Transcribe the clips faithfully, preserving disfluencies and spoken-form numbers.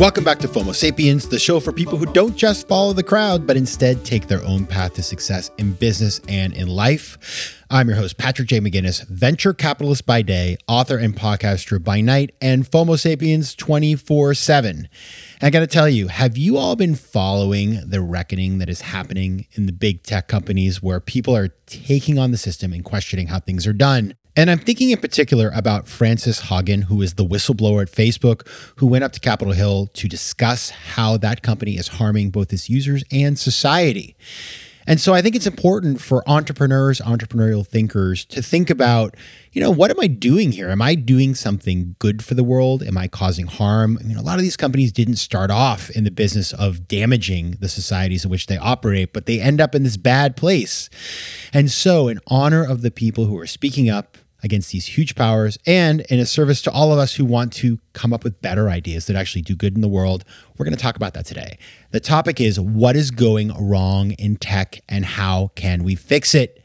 Welcome back to FOMO Sapiens, the show for people who don't just follow the crowd, but instead take their own path to success in business and in life. I'm your host, Patrick J. McGinnis, venture capitalist by day, author and podcaster by night, and FOMO Sapiens twenty-four seven. I got to tell you, have you all been following the reckoning that is happening in the big tech companies where people are taking on the system and questioning how things are done? And I'm thinking in particular about Francis Haugen, who is the whistleblower at Facebook, who went up to Capitol Hill to discuss how that company is harming both its users and society. And so I think it's important for entrepreneurs, entrepreneurial thinkers to think about, you know, what am I doing here? Am I doing something good for the world? Am I causing harm? I mean, a lot of these companies didn't start off in the business of damaging the societies in which they operate, but they end up in this bad place. And so in honor of the people who are speaking up against these huge powers, and in a service to all of us who want to come up with better ideas that actually do good in the world, we're going to talk about that today. The topic is what is going wrong in tech and how can we fix it?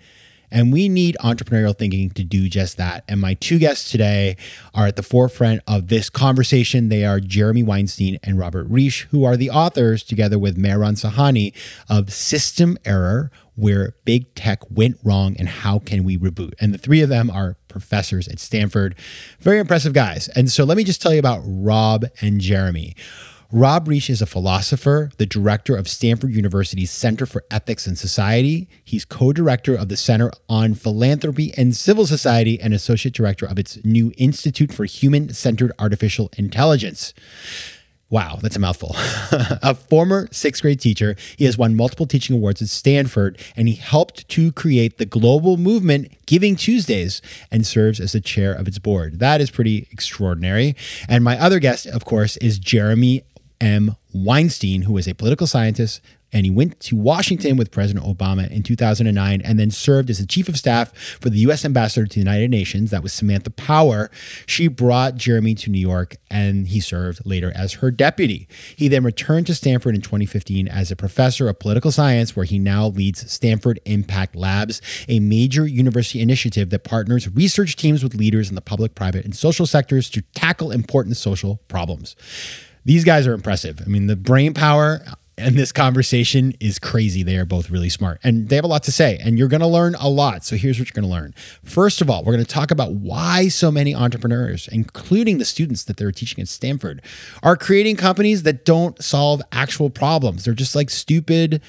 And we need entrepreneurial thinking to do just that. And my two guests today are at the forefront of this conversation. They are Jeremy Weinstein and Robert Reich, who are the authors, together with Mehran Sahani, of System Error: Where Big Tech Went Wrong and How Can We Reboot? And the three of them are professors at Stanford. Very impressive guys. And so let me just tell you about Rob and Jeremy. Rob Reich is a philosopher, the director of Stanford University's Center for Ethics and Society. He's co-director of the Center on Philanthropy and Civil Society and associate director of its new Institute for Human-Centered Artificial Intelligence. Wow, that's a mouthful. A former sixth grade teacher, he has won multiple teaching awards at Stanford, and he helped to create the global movement Giving Tuesdays and serves as the chair of its board. That is pretty extraordinary. And my other guest, of course, is Jeremy M. Weinstein, who is a political scientist, and he went to Washington with President Obama in two thousand nine and then served as the chief of staff for the U S ambassador to the United Nations. That was Samantha Power. She brought Jeremy to New York, and he served later as her deputy. He then returned to Stanford in twenty fifteen as a professor of political science, where he now leads Stanford Impact Labs, a major university initiative that partners research teams with leaders in the public, private, and social sectors to tackle important social problems. These guys are impressive. I mean, the brain power and this conversation is crazy. They are both really smart, and they have a lot to say, and you're going to learn a lot. So here's what you're going to learn. First of all, we're going to talk about why so many entrepreneurs, including the students that they're teaching at Stanford, are creating companies that don't solve actual problems. They're just like stupid,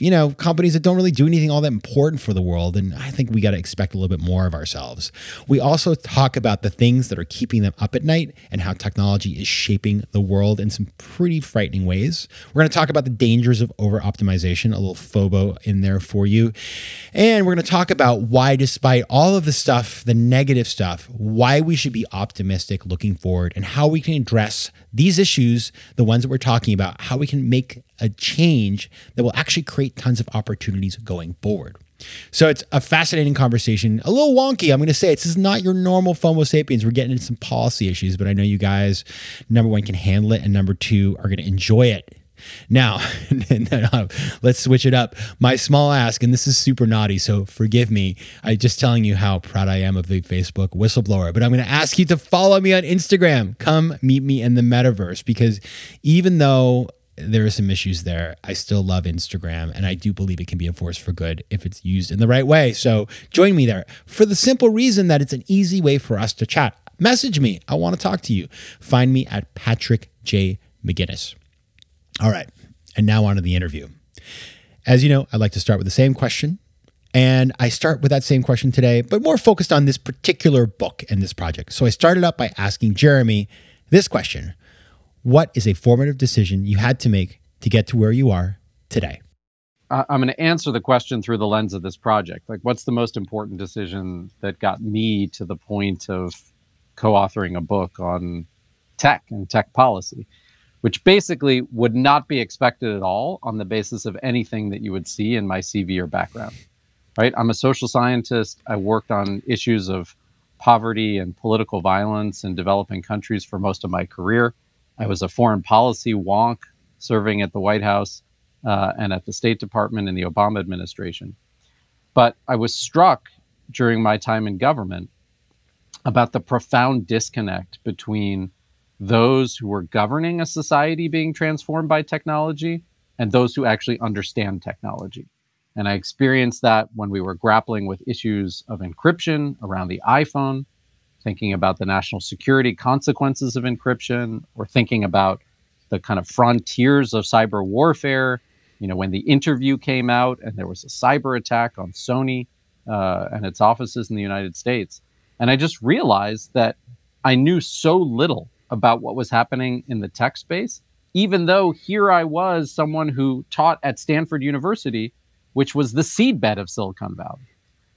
you know, companies that don't really do anything all that important for the world. And I think we got to expect a little bit more of ourselves. We also talk about the things that are keeping them up at night and how technology is shaping the world in some pretty frightening ways. We're going to talk about the dangers of over-optimization, a little FOBO in there for you. And we're going to talk about why, despite all of the stuff, the negative stuff, why we should be optimistic looking forward and how we can address these issues, the ones that we're talking about, how we can make a change that will actually create tons of opportunities going forward. So it's a fascinating conversation, a little wonky. I'm going to say this is not your normal FOMO sapiens. We're getting into some policy issues, but I know you guys, number one, can handle it, and number two, are going to enjoy it. Now, let's switch it up. My small ask, and this is super naughty, so forgive me. I'm just telling you how proud I am of the Facebook whistleblower, but I'm going to ask you to follow me on Instagram. Come meet me in the metaverse, because even though there are some issues there, I still love Instagram, and I do believe it can be a force for good if it's used in the right way. So join me there for the simple reason that it's an easy way for us to chat. Message me. I want to talk to you. Find me at Patrick J. McGinnis. All right. And now on to the interview. As you know, I like to start with the same question. And I start with that same question today, but more focused on this particular book and this project. So I started out by asking Jeremy this question. What is a formative decision you had to make to get to where you are today? Uh, I'm going to answer the question through the lens of this project. Like, what's the most important decision that got me to the point of co-authoring a book on tech and tech policy, which basically would not be expected at all on the basis of anything that you would see in my C V or background. Right? I'm a social scientist. I worked on issues of poverty and political violence in developing countries for most of my career. I was a foreign policy wonk serving at the White House uh, and at the State Department in the Obama administration. But I was struck during my time in government about the profound disconnect between those who were governing a society being transformed by technology and those who actually understand technology. And I experienced that when we were grappling with issues of encryption around the iPhone, thinking about the national security consequences of encryption, or thinking about the kind of frontiers of cyber warfare. You know, when The Interview came out and there was a cyber attack on Sony uh, and its offices in the United States. And I just realized that I knew so little about what was happening in the tech space, even though here I was, someone who taught at Stanford University, which was the seedbed of Silicon Valley.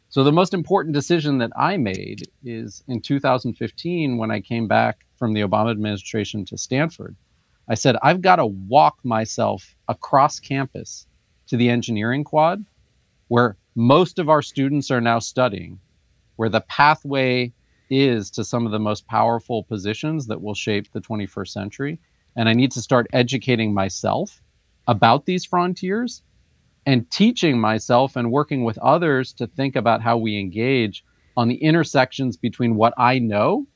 So the most important decision that I made is in two thousand fifteen, when I came back from the Obama administration to Stanford, I said, I've got to walk myself across campus to the engineering quad, where most of our students are now studying, where the pathway is to some of the most powerful positions that will shape the twenty-first century. And I need to start educating myself about these frontiers and teaching myself and working with others to think about how we engage on the intersections between what I know,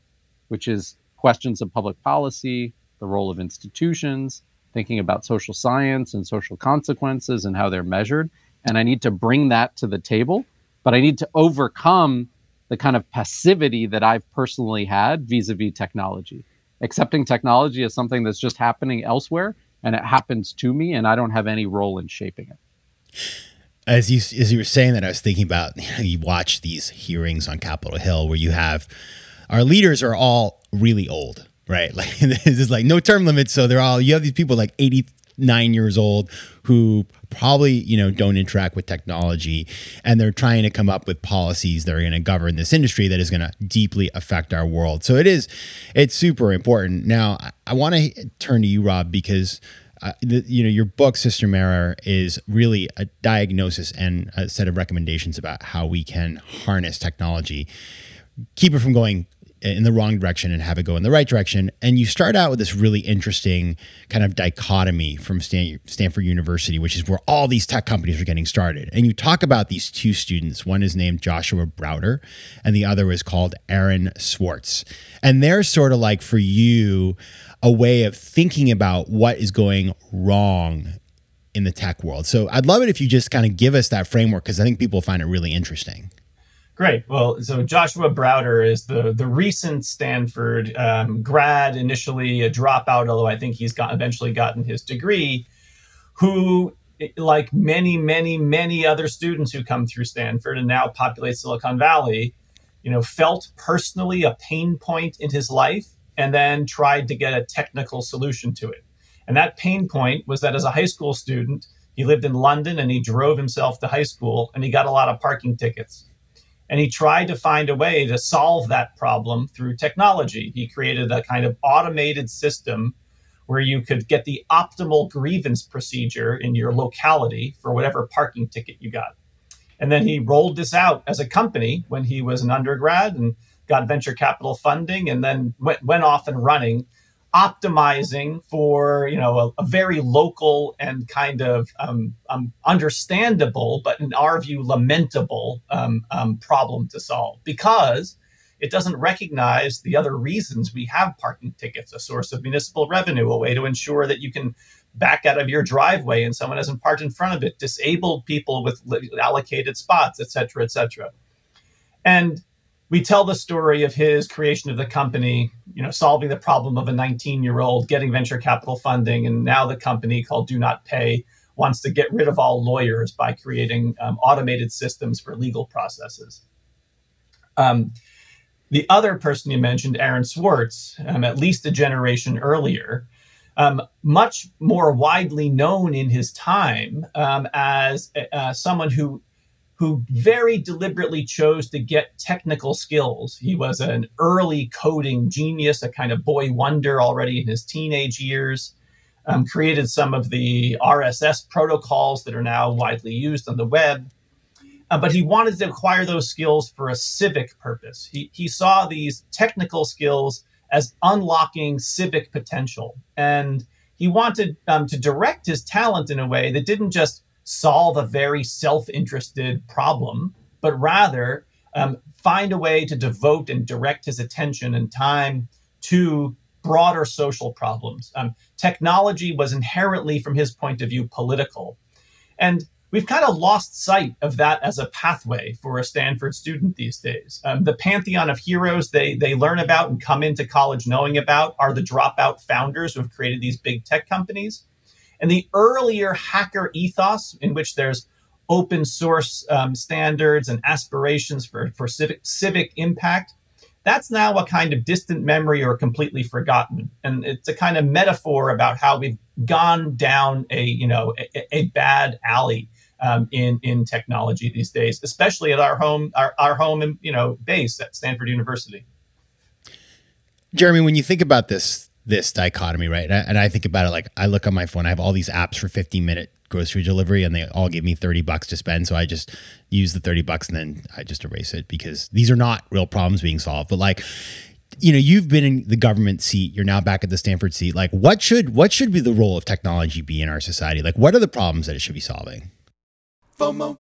which is questions of public policy, the role of institutions, thinking about social science and social consequences and how they're measured. And I need to bring that to the table, but I need to overcome the kind of passivity that I've personally had vis-a-vis technology. Accepting technology as something that's just happening elsewhere, and it happens to me, and I don't have any role in shaping it. As you as you were saying that, I was thinking about, you know, you watch these hearings on Capitol Hill where you have our leaders are all really old, right? Like, this is like no term limits, so they're all, you have these people like eighty-nine years old who probably, you know, don't interact with technology, and they're trying to come up with policies that are going to govern this industry that is going to deeply affect our world. So it is, it's super important. Now, I, I want to turn to you, Rob, because Uh, the, you know, your book, System Error, is really a diagnosis and a set of recommendations about how we can harness technology, keep it from going in the wrong direction and have it go in the right direction. And you start out with this really interesting kind of dichotomy from Stan- Stanford University, which is where all these tech companies are getting started. And you talk about these two students. One is named Joshua Browder and the other is called Aaron Swartz. And they're sort of like, for you, a way of thinking about what is going wrong in the tech world. So I'd love it if you just kind of give us that framework, because I think people find it really interesting. Great. Well, so Joshua Browder is the, the recent Stanford um, grad, initially a dropout, although I think he's got eventually gotten his degree, who, like many, many, many other students who come through Stanford and now populate Silicon Valley, you know, felt personally a pain point in his life and then tried to get a technical solution to it. And that pain point was that as a high school student, he lived in London and he drove himself to high school and he got a lot of parking tickets. And he tried to find a way to solve that problem through technology. He created a kind of automated system where you could get the optimal grievance procedure in your locality for whatever parking ticket you got. And then he rolled this out as a company when he was an undergrad and got venture capital funding, and then went, went off and running, optimizing for, you know, a, a very local and kind of um, um, understandable, but in our view, lamentable um, um, problem to solve, because it doesn't recognize the other reasons we have parking tickets, a source of municipal revenue, a way to ensure that you can back out of your driveway and someone hasn't parked in front of it, disabled people with allocated spots, et cetera, et cetera. And we tell the story of his creation of the company, you know, solving the problem of a nineteen-year-old, getting venture capital funding, and now the company called Do Not Pay wants to get rid of all lawyers by creating um, automated systems for legal processes. Um, the other person you mentioned, Aaron Swartz, um, at least a generation earlier, um, much more widely known in his time um, as uh, someone who who very deliberately chose to get technical skills. He was an early coding genius, a kind of boy wonder already in his teenage years. Um, created some of the R S S protocols that are now widely used on the web. Uh, but he wanted to acquire those skills for a civic purpose. He, he saw these technical skills as unlocking civic potential. And he wanted um, to direct his talent in a way that didn't just solve a very self-interested problem, but rather um, find a way to devote and direct his attention and time to broader social problems. Um, technology was inherently, from his point of view, political. And we've kind of lost sight of that as a pathway for a Stanford student these days. Um, the pantheon of heroes they they learn about and come into college knowing about are the dropout founders who have created these big tech companies. And the earlier hacker ethos in which there's open source um, standards and aspirations for, for civic, civic impact, that's now a kind of distant memory or completely forgotten. And it's a kind of metaphor about how we've gone down a, you know, a, a bad alley um, in, in technology these days, especially at our home, our, our home, you know, base at Stanford University. Jeremy, when you think about this, this dichotomy, right? And I, and I think about it, like I look on my phone, I have all these apps for fifteen minute grocery delivery and they all give me thirty bucks to spend. So I just use the thirty bucks and then I just erase it because these are not real problems being solved. But like, you know, you've been in the government seat, you're now back at the Stanford seat. Like what should, what should be the role of technology be in our society? Like what are the problems that it should be solving? FOMO.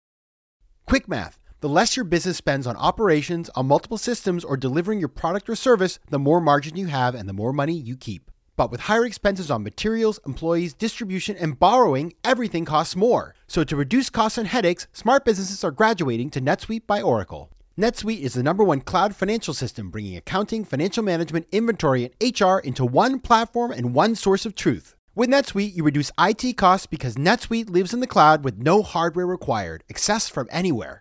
Quick math. The less your business spends on operations, on multiple systems, or delivering your product or service, the more margin you have and the more money you keep. But with higher expenses on materials, employees, distribution, and borrowing, everything costs more. So to reduce costs and headaches, smart businesses are graduating to NetSuite by Oracle. NetSuite is the number one cloud financial system, bringing accounting, financial management, inventory, and H R into one platform and one source of truth. With NetSuite, you reduce I T costs because NetSuite lives in the cloud with no hardware required, accessed from anywhere.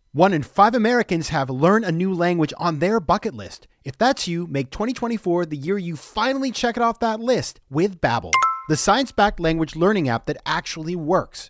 One in five Americans have learned a new language on their bucket list. If that's you, make twenty twenty-four the year you finally check it off that list with Babbel, the science-backed language learning app that actually works.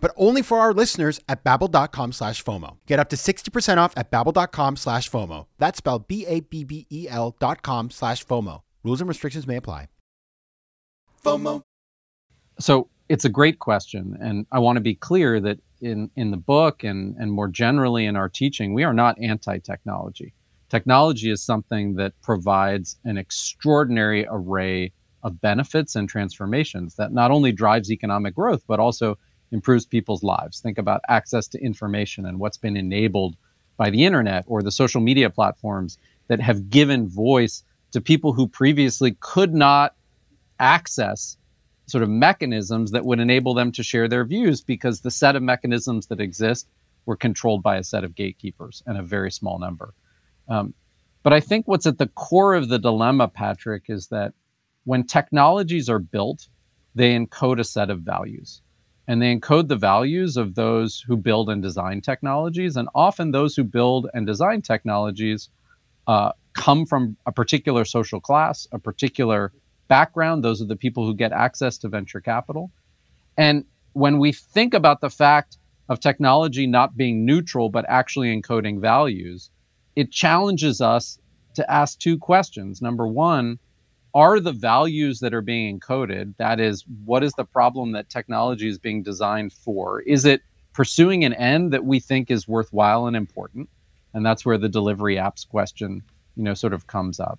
but only for our listeners at babbel.com slash FOMO. Get up to sixty percent off at babbel.com slash FOMO. That's spelled B-A-B-B-E-L dot com slash FOMO. Rules and restrictions may apply. FOMO. So it's a great question. And I want to be clear that in, in the book and, and more generally in our teaching, we are not anti-technology. Technology is something that provides an extraordinary array of benefits and transformations that not only drives economic growth, but also improves people's lives. Think about access to information and what's been enabled by the internet or the social media platforms that have given voice to people who previously could not access sort of mechanisms that would enable them to share their views because the set of mechanisms that exist were controlled by a set of gatekeepers and a very small number. Um, but I think what's at the core of the dilemma, Patrick, is that when technologies are built, they encode a set of values. And they encode the values of those who build and design technologies. And often those who build and design technologies uh, come from a particular social class, a particular background. Those are the people who get access to venture capital. And when we think about the fact of technology not being neutral, but actually encoding values, it challenges us to ask two questions. Number one, are the values that are being encoded, that is, what is the problem that technology is being designed for? Is it pursuing an end that we think is worthwhile and important? And that's where the delivery apps question, you know, sort of comes up.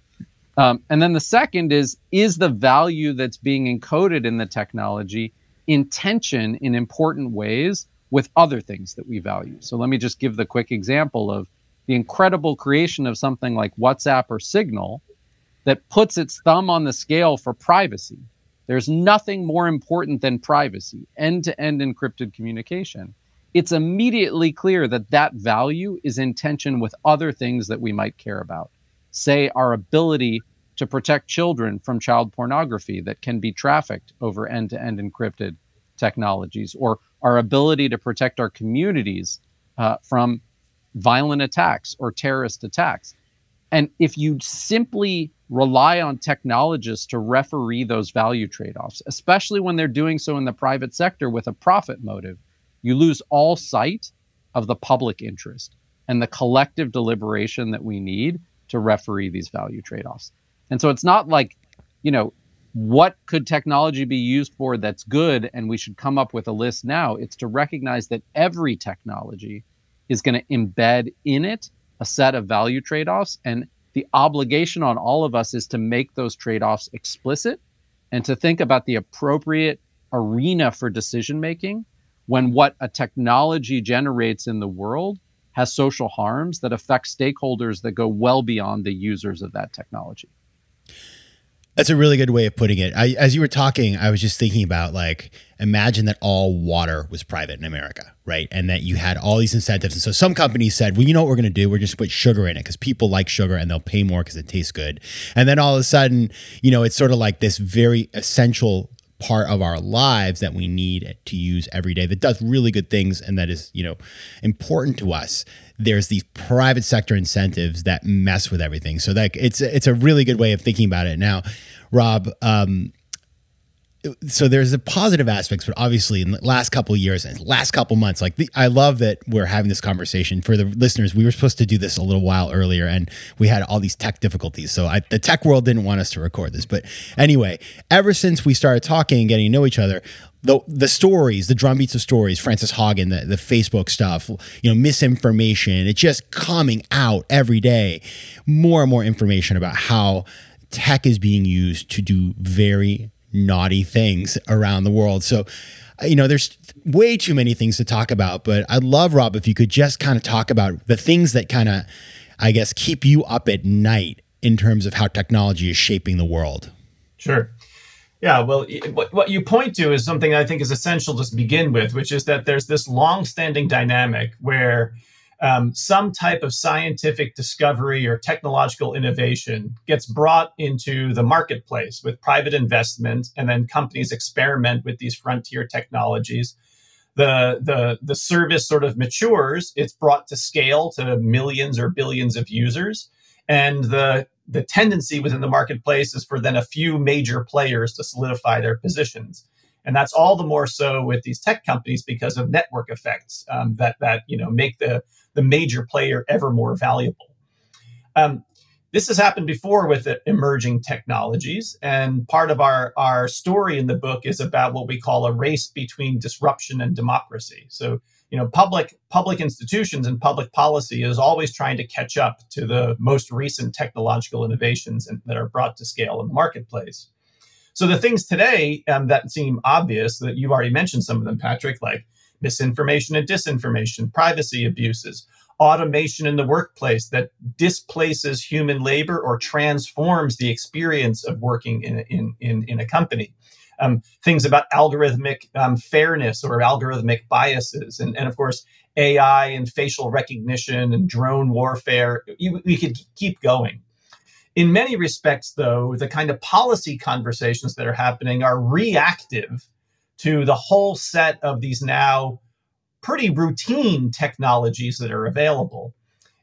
Um, and then the second is, is the value that's being encoded in the technology in tension in important ways with other things that we value? So let me just give the quick example of the incredible creation of something like WhatsApp or Signal that puts its thumb on the scale for privacy. There's nothing more important than privacy, end-to-end encrypted communication. It's immediately clear that that value is in tension with other things that we might care about. Say, our ability to protect children from child pornography that can be trafficked over end-to-end encrypted technologies, or our ability to protect our communities uh, from violent attacks or terrorist attacks. And if you simply rely on technologists to referee those value trade-offs, especially when they're doing so in the private sector with a profit motive, you lose all sight of the public interest and the collective deliberation that we need to referee these value trade-offs. And so it's not like, you know, what could technology be used for that's good and we should come up with a list now. It's to recognize that every technology is going to embed in it a set of value trade-offs, and the obligation on all of us is to make those trade-offs explicit and to think about the appropriate arena for decision-making when what a technology generates in the world has social harms that affect stakeholders that go well beyond the users of that technology. That's a really good way of putting it. I, as you were talking, I was just thinking about, like, imagine that all water was private in America, right? And that you had all these incentives. And so some companies said, well, you know what we're going to do? We're just put sugar in it because people like sugar and they'll pay more because it tastes good. And then all of a sudden, you know, it's sort of like this very essential part of our lives that we need to use every day that does really good things and that is, you know, important to us. There's these private sector incentives that mess with everything. So that it's it's a really good way of thinking about it. Now, Rob, um, so there's the positive aspects, but obviously in the last couple of years and last couple of months, like the, I love that we're having this conversation. For the listeners, we were supposed to do this a little while earlier and we had all these tech difficulties. So I, the tech world didn't want us to record this. But anyway, ever since we started talking and getting to know each other, the the stories, the drumbeats of stories, Francis Haugen, the, the Facebook stuff, you know, misinformation, it's just coming out every day, more and more information about how tech is being used to do very naughty things around the world. So, you know, there's way too many things to talk about, but I'd love, Rob, if you could just kind of talk about the things that kind of, I guess, keep you up at night in terms of how technology is shaping the world. Sure. Yeah, well, what you point to is something I think is essential to begin with, which is that there's this long-standing dynamic where um, some type of scientific discovery or technological innovation gets brought into the marketplace with private investment, and then companies experiment with these frontier technologies. The, the, the service sort of matures, it's brought to scale to millions or billions of users, and the The tendency within the marketplace is for then a few major players to solidify their positions. And that's all the more so with these tech companies because of network effects um, that, that you know make the, the major player ever more valuable. Um, this has happened before with the emerging technologies. And part of our, our story in the book is about what we call a race between disruption and democracy. So you know, public public institutions and public policy is always trying to catch up to the most recent technological innovations and, that are brought to scale in the marketplace. So the things today um, that seem obvious, that you've already mentioned some of them, Patrick, like misinformation and disinformation, privacy abuses, automation in the workplace that displaces human labor or transforms the experience of working in in in, in a company. Um, things about algorithmic um, fairness or algorithmic biases. And, and of course, A I and facial recognition and drone warfare, you, we could keep going. In many respects, though, the kind of policy conversations that are happening are reactive to the whole set of these now pretty routine technologies that are available.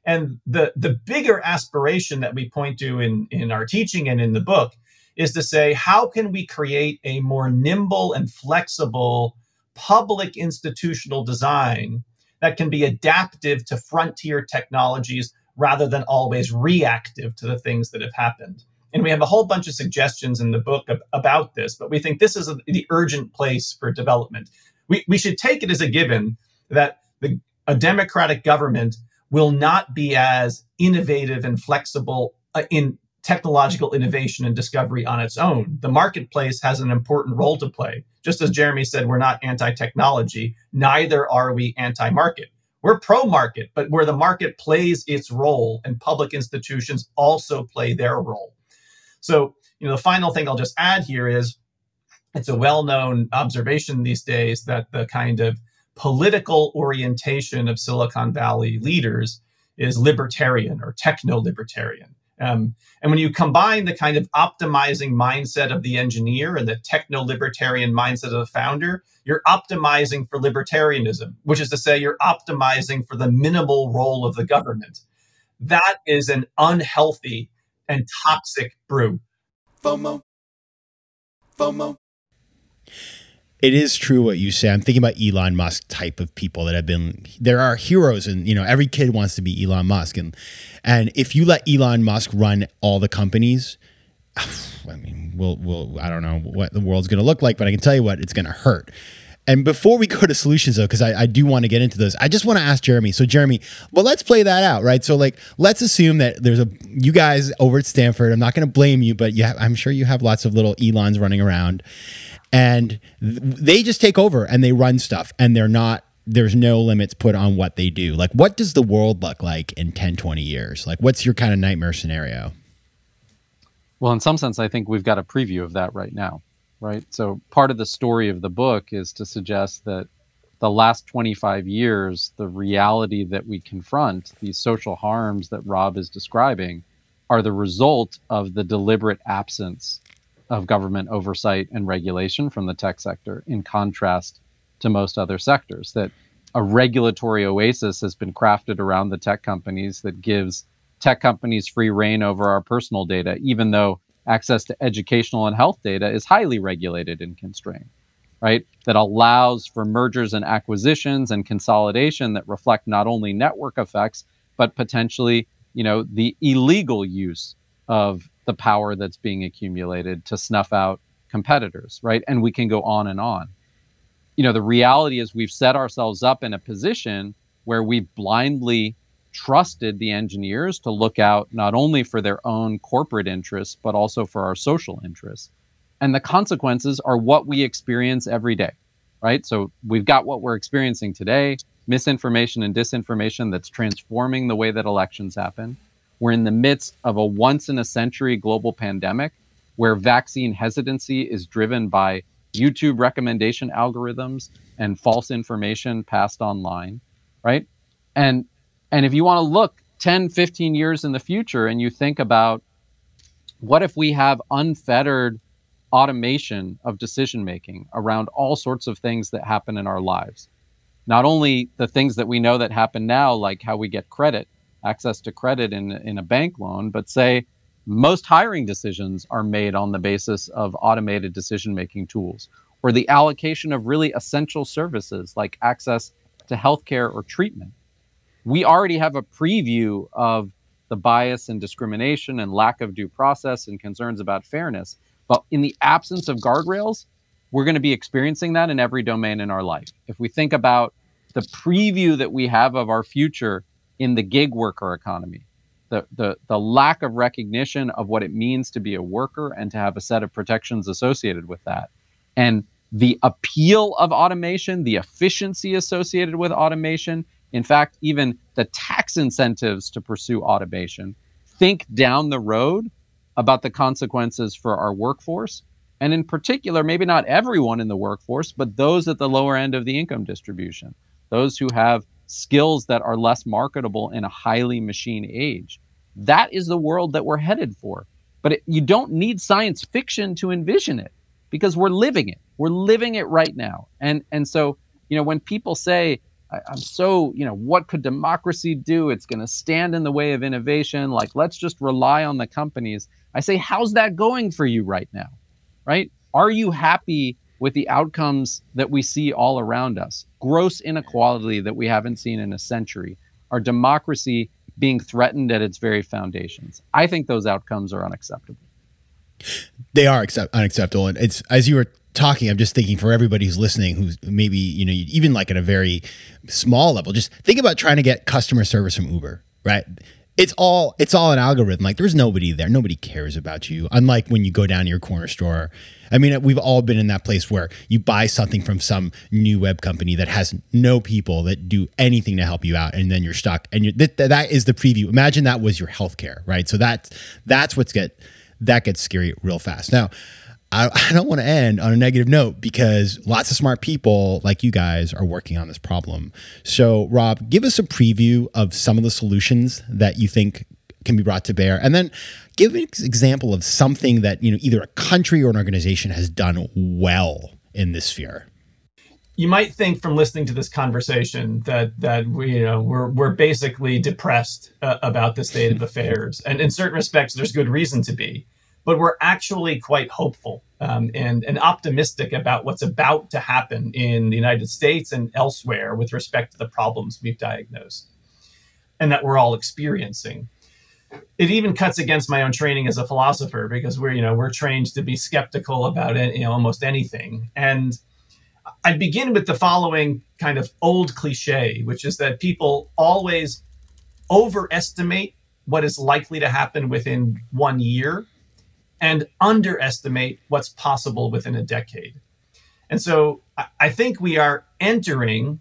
And the, the bigger aspiration that we point to in, in our teaching and in the book is to say, how can we create a more nimble and flexible public institutional design that can be adaptive to frontier technologies rather than always reactive to the things that have happened? And we have a whole bunch of suggestions in the book ab- about this, but we think this is a, the urgent place for development. We, we should take it as a given that the, a democratic government will not be as innovative and flexible uh, in technological innovation and discovery on its own. The marketplace has an important role to play. Just as Jeremy said, we're not anti-technology, neither are we anti-market. We're pro-market, but where the market plays its role and public institutions also play their role. So, you know, the final thing I'll just add here is it's a well-known observation these days that the kind of political orientation of Silicon Valley leaders is libertarian or techno-libertarian. Um, and when you combine the kind of optimizing mindset of the engineer and the techno-libertarian mindset of the founder, you're optimizing for libertarianism, which is to say you're optimizing for the minimal role of the government. That is an unhealthy and toxic brew. FOMO. FOMO. It is true what you say. I'm thinking about Elon Musk type of people that have been, there are heroes, and you know, every kid wants to be Elon Musk. And and if you let Elon Musk run all the companies, I mean, we'll, we'll I don't know what the world's going to look like, but I can tell you what, it's going to hurt. And before we go to solutions, though, because I, I do want to get into this, I just want to ask Jeremy. So, Jeremy, well, let's play that out, right? So, like, let's assume that there's a you guys over at Stanford. I'm not going to blame you, but you have, I'm sure you have lots of little Elons running around, and th- they just take over and they run stuff, and they're not. There's no limits put on what they do. Like, what does the world look like in ten, twenty years? Like, what's your kind of nightmare scenario? Well, in some sense, I think we've got a preview of that right now. Right. So part of the story of the book is to suggest that the last twenty-five years, the reality that we confront, these social harms that Rob is describing, are the result of the deliberate absence of government oversight and regulation from the tech sector, in contrast to most other sectors. That a regulatory oasis has been crafted around the tech companies that gives tech companies free reign over our personal data, even though access to educational and health data is highly regulated and constrained, right? That allows for mergers and acquisitions and consolidation that reflect not only network effects, but potentially, you know, the illegal use of the power that's being accumulated to snuff out competitors, right? And we can go on and on. You know, the reality is we've set ourselves up in a position where we've blindly trusted the engineers to look out not only for their own corporate interests, but also for our social interests. And the consequences are what we experience every day, right? So we've got what we're experiencing today, misinformation and disinformation that's transforming the way that elections happen. We're in the midst of a once in a century global pandemic where vaccine hesitancy is driven by YouTube recommendation algorithms and false information passed online, right? And And if you want to look ten, fifteen years in the future and you think about what if we have unfettered automation of decision-making around all sorts of things that happen in our lives, not only the things that we know that happen now, like how we get credit, access to credit in, in a bank loan, but say most hiring decisions are made on the basis of automated decision-making tools, or the allocation of really essential services like access to healthcare or treatment. We already have a preview of the bias and discrimination and lack of due process and concerns about fairness. But in the absence of guardrails, we're going to be experiencing that in every domain in our life. If we think about the preview that we have of our future in the gig worker economy, the, the, the lack of recognition of what it means to be a worker and to have a set of protections associated with that, and the appeal of automation, the efficiency associated with automation, in fact, even the tax incentives to pursue automation, think down the road about the consequences for our workforce. And in particular, maybe not everyone in the workforce, but those at the lower end of the income distribution, those who have skills that are less marketable in a highly machine age. That is the world that we're headed for. But it, you don't need science fiction to envision it, because we're living it. We're living it right now. And and so, you know, when people say, I, I'm so, you know, what could democracy do? It's going to stand in the way of innovation. Like, let's just rely on the companies. I say, how's that going for you right now? Right? Are you happy with the outcomes that we see all around us? Gross inequality that we haven't seen in a century. Our democracy being threatened at its very foundations. I think those outcomes are unacceptable. They are accept- unacceptable. And it's, as you were talking, I'm just thinking for everybody who's listening, who's maybe, you know, even like at a very small level, just think about trying to get customer service from Uber, right? It's all, it's all an algorithm. Like, there's nobody there. Nobody cares about you. Unlike when you go down to your corner store. I mean, we've all been in that place where you buy something from some new web company that has no people that do anything to help you out. And then you're stuck. And you're, that, that is the preview. Imagine that was your healthcare, right? So that's, that's what's get, that gets scary real fast. Now, I, I don't want to end on a negative note, because lots of smart people like you guys are working on this problem. So, Rob, give us a preview of some of the solutions that you think can be brought to bear. And then give an example of something that, you know, either a country or an organization has done well in this sphere. You might think from listening to this conversation that that we, you know, we're we're basically depressed uh, about the state of affairs. And in certain respects, there's good reason to be. But we're actually quite hopeful um, and, and optimistic about what's about to happen in the United States and elsewhere with respect to the problems we've diagnosed and that we're all experiencing. It even cuts against my own training as a philosopher, because we're, you know, we're trained to be skeptical about it, you know, almost anything. And I begin with the following kind of old cliche, which is that people always overestimate what is likely to happen within one year and underestimate what's possible within a decade. And so I think we are entering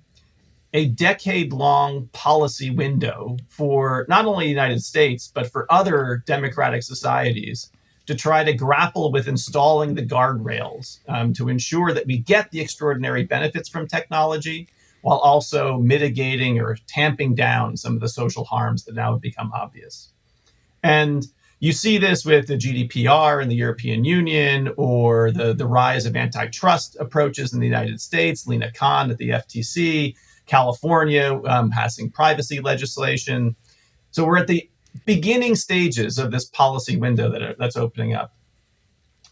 a decade-long policy window for not only the United States, but for other democratic societies to try to grapple with installing the guardrails um, to ensure that we get the extraordinary benefits from technology while also mitigating or tamping down some of the social harms that now have become obvious. And you see this with the G D P R in the European Union, or the, the rise of antitrust approaches in the United States, Lina Khan at the F T C, California um, passing privacy legislation. So we're at the beginning stages of this policy window that are, that's opening up.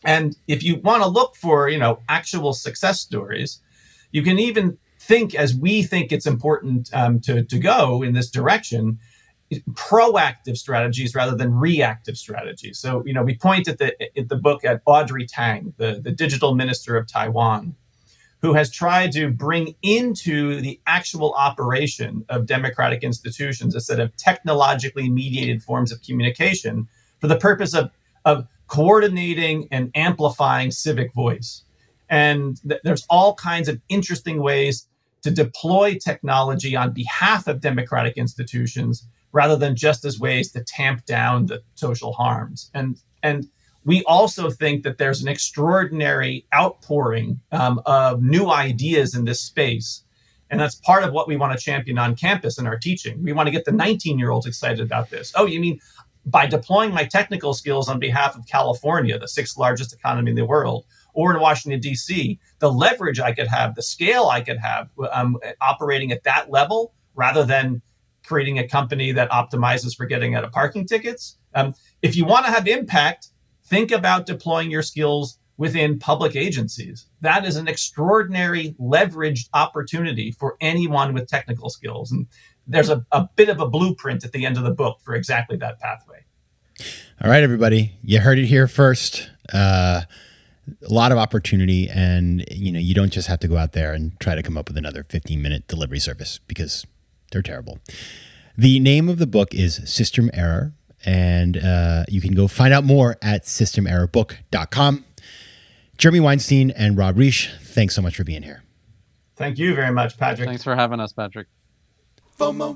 And if you want to look for, you know, actual success stories, you can even think, as we think it's important um, to, to go in this direction, proactive strategies rather than reactive strategies. So, you know, we point at the at the book at Audrey Tang, the, the digital minister of Taiwan, who has tried to bring into the actual operation of democratic institutions a set of technologically mediated forms of communication for the purpose of, of coordinating and amplifying civic voice. And th- there's all kinds of interesting ways to deploy technology on behalf of democratic institutions rather than just as ways to tamp down the social harms. And and we also think that there's an extraordinary outpouring um, of new ideas in this space. And that's part of what we want to champion on campus in our teaching. We want to get the nineteen-year-olds excited about this. Oh, you mean by deploying my technical skills on behalf of California, the sixth largest economy in the world, or in Washington, D C, the leverage I could have, the scale I could have um, operating at that level rather than creating a company that optimizes for getting out of parking tickets. Um, if you want to have impact, think about deploying your skills within public agencies. That is an extraordinary leveraged opportunity for anyone with technical skills. And there's a, a bit of a blueprint at the end of the book for exactly that pathway. All right, everybody, you heard it here first. Uh, a lot of opportunity, and you know, you don't just have to go out there and try to come up with another fifteen minute delivery service, because they're terrible. The name of the book is System Error, and uh, you can go find out more at system error book dot com. Jeremy Weinstein and Rob Reich, thanks so much for being here. Thank you very much, Patrick. Thanks for having us, Patrick. FOMO.